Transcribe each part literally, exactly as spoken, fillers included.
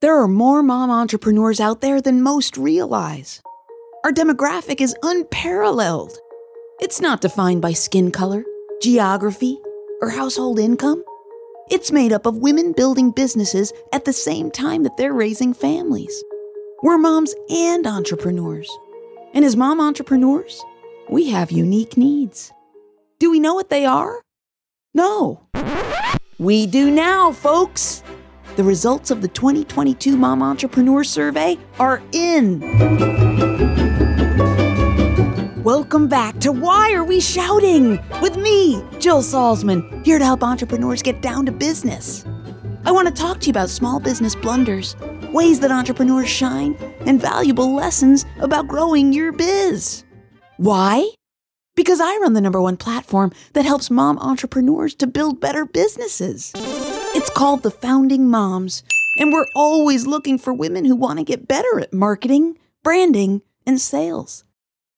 There are more mom entrepreneurs out there than most realize. Our demographic is unparalleled. It's not defined by skin color, geography, or household income. It's made up of women building businesses at the same time that they're raising families. We're moms and entrepreneurs. And as mom entrepreneurs, we have unique needs. Do we know what they are? No. We do now, folks. The results of the twenty twenty-two Mom Entrepreneur Survey are in. Welcome back to Why Are We Shouting? With me, Jill Salzman, here to help entrepreneurs get down to business. I want to talk to you about small business blunders, ways that entrepreneurs shine, and valuable lessons about growing your biz. Why? Because I run the number one platform that helps mom entrepreneurs to build better businesses. It's called the Founding Moms, and we're always looking for women who want to get better at marketing, branding, and sales.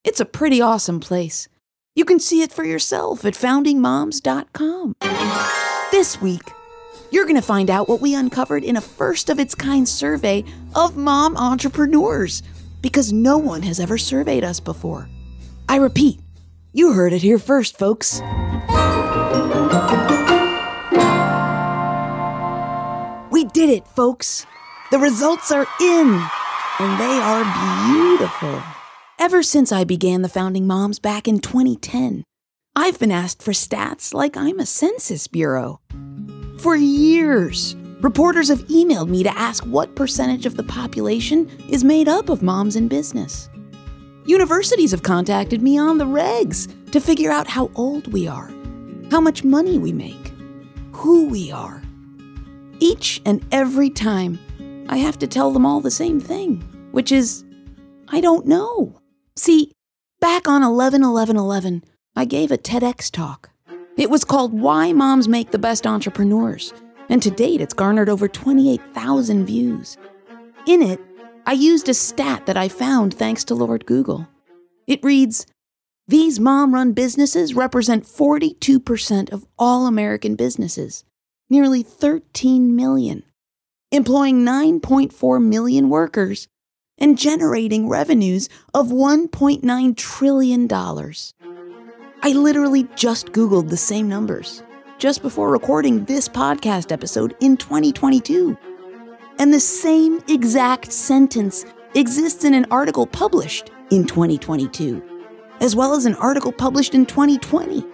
It's a pretty awesome place. You can see it for yourself at founding moms dot com. This week, you're going to find out what we uncovered in a first-of-its-kind survey of mom entrepreneurs, because no one has ever surveyed us before. I repeat, you heard it here first, folks. We did it, folks. The results are in, and they are beautiful. Ever since I began the Founding Moms back in twenty ten, I've been asked for stats like I'm a census bureau. For years, reporters have emailed me to ask what percentage of the population is made up of moms in business. Universities have contacted me on the regs to figure out how old we are, how much money we make, who we are. Each and every time, I have to tell them all the same thing, which is, I don't know. See, back on eleven eleven eleven, I gave a TEDx talk. It was called Why Moms Make the Best Entrepreneurs, and to date, it's garnered over twenty-eight thousand views. In it, I used a stat that I found thanks to Lord Google. It reads, these mom-run businesses represent forty-two percent of all American businesses. Nearly thirteen million, employing nine point four million workers and generating revenues of one point nine trillion dollars. I literally just Googled the same numbers just before recording this podcast episode in twenty twenty-two. And the same exact sentence exists in an article published in twenty twenty-two, as well as an article published in twenty twenty.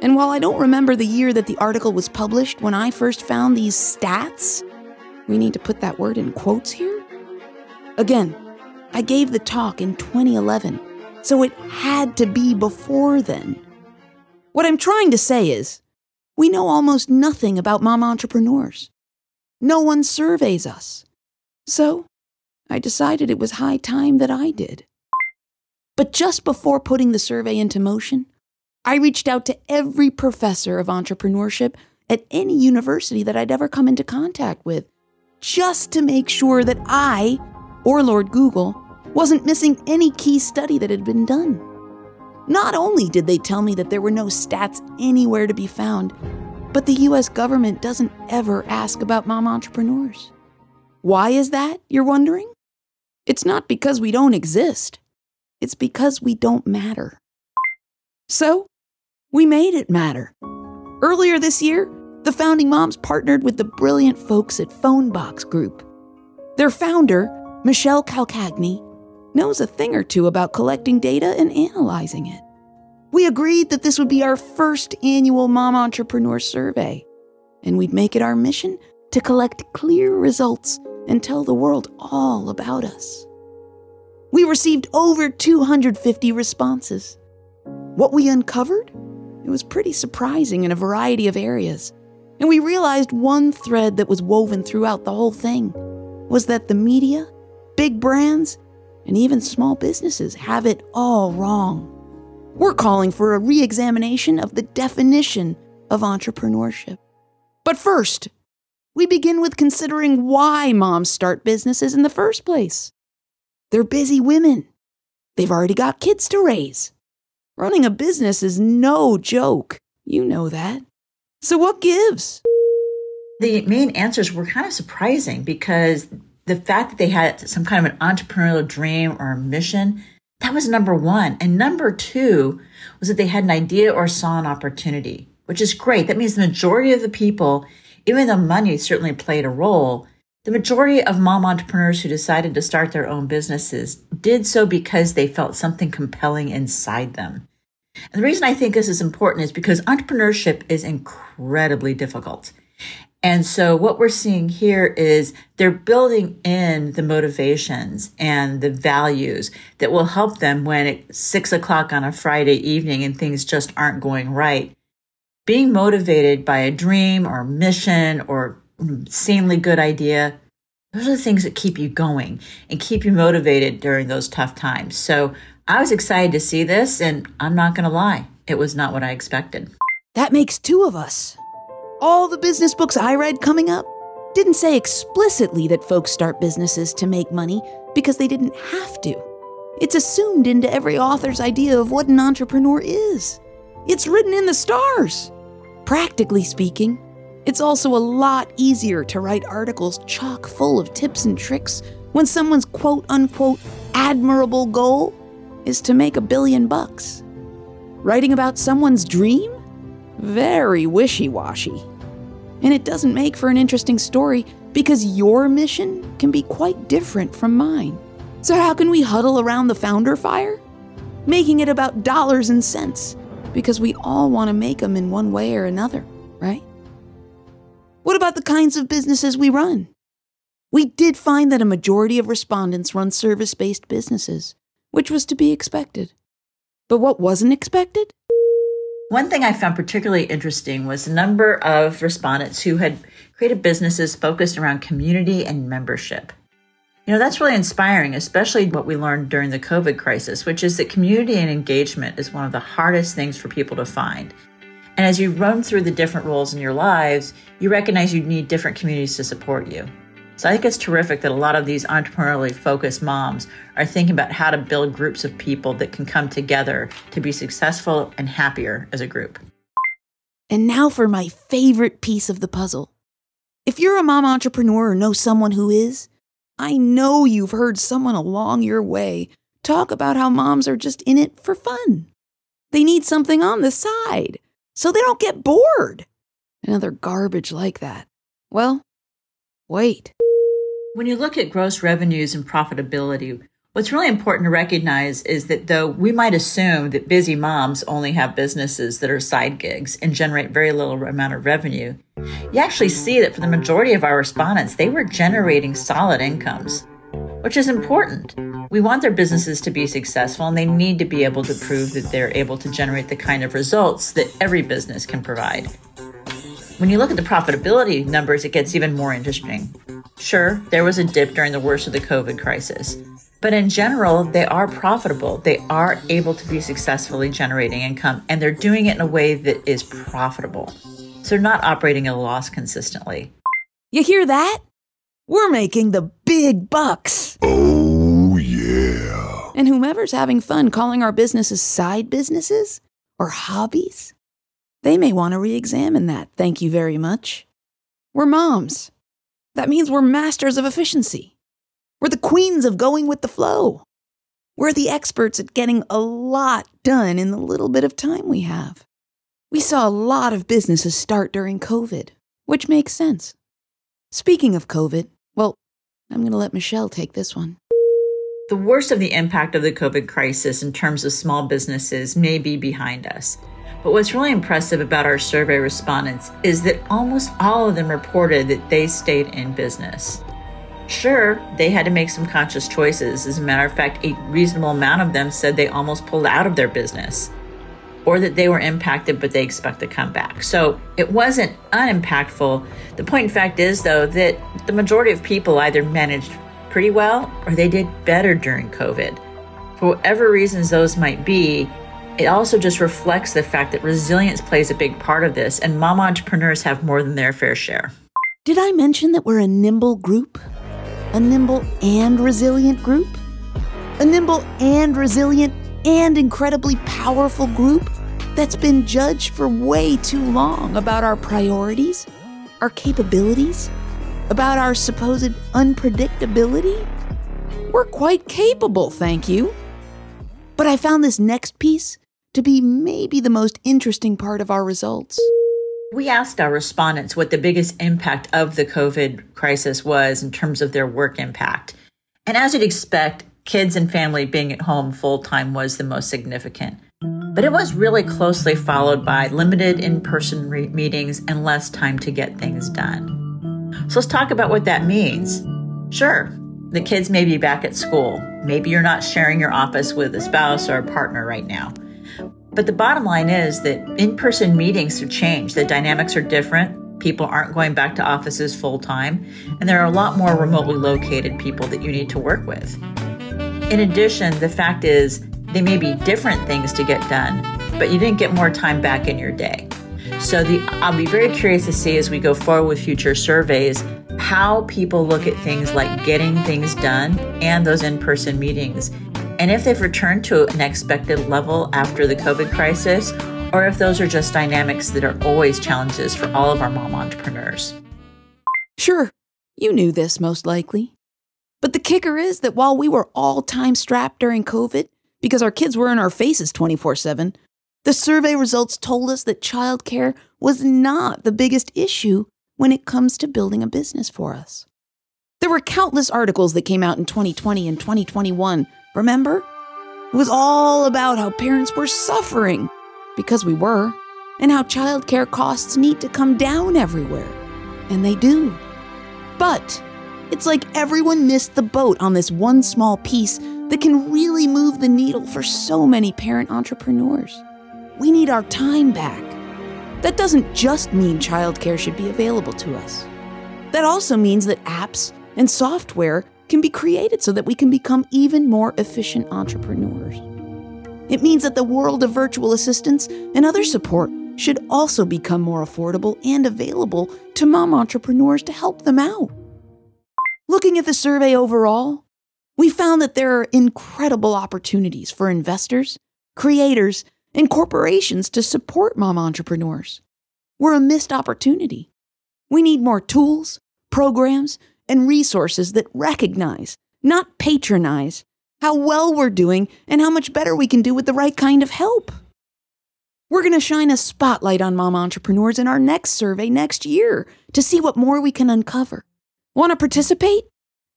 And while I don't remember the year that the article was published when I first found these stats, we need to put that word in quotes here. Again, I gave the talk in twenty eleven, so it had to be before then. What I'm trying to say is, we know almost nothing about mom entrepreneurs. No one surveys us. So I decided it was high time that I did. But just before putting the survey into motion, I reached out to every professor of entrepreneurship at any university that I'd ever come into contact with, just to make sure that I, or Lord Google, wasn't missing any key study that had been done. Not only did they tell me that there were no stats anywhere to be found, but the U S government doesn't ever ask about mom entrepreneurs. Why is that, you're wondering? It's not because we don't exist. It's because we don't matter. So, we made it matter. Earlier this year, the Founding Moms partnered with the brilliant folks at Phonebox Group. Their founder, Michelle Calcagni, knows a thing or two about collecting data and analyzing it. We agreed that this would be our first annual Mom Entrepreneur Survey, and we'd make it our mission to collect clear results and tell the world all about us. We received over two hundred fifty responses. What we uncovered, it was pretty surprising in a variety of areas. And we realized one thread that was woven throughout the whole thing was that the media, big brands, and even small businesses have it all wrong. We're calling for a re-examination of the definition of entrepreneurship. But first, we begin with considering why moms start businesses in the first place. They're busy women. They've already got kids to raise. Running a business is no joke. You know that. So what gives? The main answers were kind of surprising because the fact that they had some kind of an entrepreneurial dream or a mission, that was number one. And number two was that they had an idea or saw an opportunity, which is great. That means the majority of the people, even though money certainly played a role, the majority of mom entrepreneurs who decided to start their own businesses did so because they felt something compelling inside them. And the reason I think this is important is because entrepreneurship is incredibly difficult. And so what we're seeing here is they're building in the motivations and the values that will help them when it's six o'clock on a Friday evening and things just aren't going right. Being motivated by a dream or mission or insanely good idea, those are the things that keep you going and keep you motivated during those tough times. So I was excited to see this, and I'm not going to lie, it was not what I expected. That makes two of us. All the business books I read coming up didn't say explicitly that folks start businesses to make money because they didn't have to. It's assumed into every author's idea of what an entrepreneur is. It's written in the stars. Practically speaking, it's also a lot easier to write articles chock full of tips and tricks when someone's quote unquote admirable goal is to make a billion bucks. Writing about someone's dream? Very wishy-washy. And it doesn't make for an interesting story because your mission can be quite different from mine. So how can we huddle around the founder fire? Making it about dollars and cents because we all want to make them in one way or another, right? What about the kinds of businesses we run? We did find that a majority of respondents run service-based businesses, which was to be expected. But what wasn't expected? One thing I found particularly interesting was the number of respondents who had created businesses focused around community and membership. You know, that's really inspiring, especially what we learned during the COVID crisis, which is that community and engagement is one of the hardest things for people to find. And as you roam through the different roles in your lives, you recognize you need different communities to support you. So I think it's terrific that a lot of these entrepreneurially focused moms are thinking about how to build groups of people that can come together to be successful and happier as a group. And now for my favorite piece of the puzzle. If you're a mom entrepreneur or know someone who is, I know you've heard someone along your way talk about how moms are just in it for fun. They need something on the side so they don't get bored. And other garbage like that. Well, wait. When you look at gross revenues and profitability, what's really important to recognize is that though we might assume that busy moms only have businesses that are side gigs and generate very little amount of revenue, you actually see that for the majority of our respondents, they were generating solid incomes, which is important. We want their businesses to be successful, and they need to be able to prove that they're able to generate the kind of results that every business can provide. When you look at the profitability numbers, it gets even more interesting. Sure, there was a dip during the worst of the COVID crisis, but in general, they are profitable. They are able to be successfully generating income, and they're doing it in a way that is profitable. So they're not operating at a loss consistently. You hear that? We're making the big bucks. Oh, yeah. And whomever's having fun calling our businesses side businesses or hobbies, they may want to re-examine that, thank you very much. We're moms. That means we're masters of efficiency. We're the queens of going with the flow. We're the experts at getting a lot done in the little bit of time we have. We saw a lot of businesses start during COVID, which makes sense. Speaking of COVID, well, I'm going to let Michelle take this one. The worst of the impact of the COVID crisis in terms of small businesses may be behind us. But what's really impressive about our survey respondents is that almost all of them reported that they stayed in business. Sure, they had to make some conscious choices. As a matter of fact, a reasonable amount of them said they almost pulled out of their business or that they were impacted, but they expect to come back. So it wasn't unimpactful. The point in fact is, though, that the majority of people either managed pretty well or they did better during COVID. For whatever reasons those might be, it also just reflects the fact that resilience plays a big part of this, and mom entrepreneurs have more than their fair share. Did I mention that we're a nimble group? A nimble and resilient group? A nimble and resilient and incredibly powerful group that's been judged for way too long about our priorities, our capabilities, about our supposed unpredictability? We're quite capable, thank you. But I found this next piece to be maybe the most interesting part of our results. We asked our respondents what the biggest impact of the COVID crisis was in terms of their work impact. And as you'd expect, kids and family being at home full-time was the most significant. But it was really closely followed by limited in-person re- meetings and less time to get things done. So let's talk about what that means. Sure, the kids may be back at school. Maybe you're not sharing your office with a spouse or a partner right now. But the bottom line is that in-person meetings have changed. The dynamics are different. People aren't going back to offices full time. And there are a lot more remotely located people that you need to work with. In addition, the fact is there may be different things to get done, but you didn't get more time back in your day. So the, I'll be very curious to see as we go forward with future surveys how people look at things like getting things done and those in-person meetings, and if they've returned to an expected level after the COVID crisis, or if those are just dynamics that are always challenges for all of our mom entrepreneurs. Sure, you knew this most likely. But the kicker is that while we were all time strapped during COVID, because our kids were in our faces twenty-four seven, the survey results told us that childcare was not the biggest issue when it comes to building a business for us. There were countless articles that came out in twenty twenty and twenty twenty-one. Remember? It was all about how parents were suffering, because we were, and how childcare costs need to come down everywhere. And they do. But it's like everyone missed the boat on this one small piece that can really move the needle for so many parent entrepreneurs. We need our time back. That doesn't just mean childcare should be available to us. That also means that apps and software can be created so that we can become even more efficient entrepreneurs. It means that the world of virtual assistance and other support should also become more affordable and available to mom entrepreneurs to help them out. Looking at the survey overall, we found that there are incredible opportunities for investors, creators, and corporations to support mom entrepreneurs. We're a missed opportunity. We need more tools, programs, and resources that recognize, not patronize, how well we're doing and how much better we can do with the right kind of help. We're going to shine a spotlight on mom entrepreneurs in our next survey next year to see what more we can uncover. Want to participate?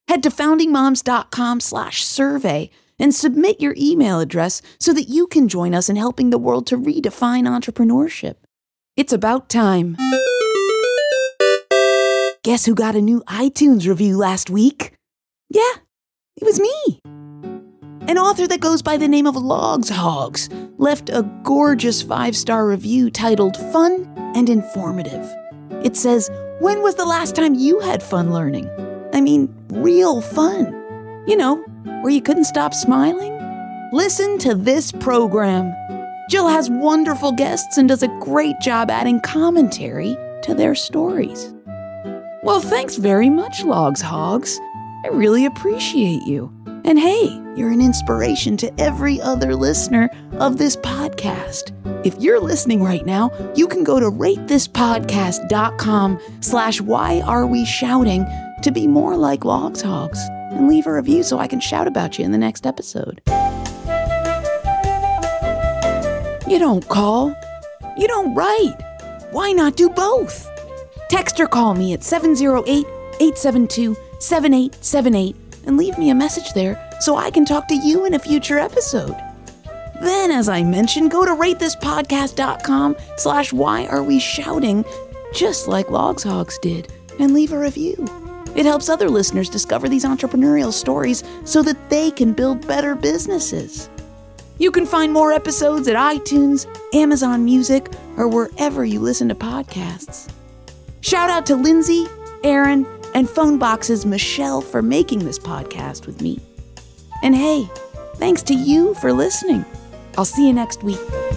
Head to foundingmoms.com slash survey and submit your email address so that you can join us in helping the world to redefine entrepreneurship. It's about time. Guess who got a new iTunes review last week? Yeah, it was me. An author that goes by the name of Logs Hogs left a gorgeous five-star review titled Fun and Informative. It says, "When was the last time you had fun learning? I mean, real fun. You know, where you couldn't stop smiling? Listen to this program. Jill has wonderful guests and does a great job adding commentary to their stories." Well, thanks very much, Logs Hogs. I really appreciate you. And hey, you're an inspiration to every other listener of this podcast. If you're listening right now, you can go to ratethispodcast.com slash why are we shouting to be more like Logs Hogs and leave a review so I can shout about you in the next episode. You don't call. You don't write. Why not do both? Text or call me at seven oh eight, eight seven two, seven eight seven eight and leave me a message there so I can talk to you in a future episode. Then, as I mentioned, go to ratethispodcast.com slash why are we shouting, just like Logs Hogs did, and leave a review. It helps other listeners discover these entrepreneurial stories so that they can build better businesses. You can find more episodes at iTunes, Amazon Music, or wherever you listen to podcasts. Shout out to Lindsay, Aaron, and Phonebox's Michelle for making this podcast with me. And hey, thanks to you for listening. I'll see you next week.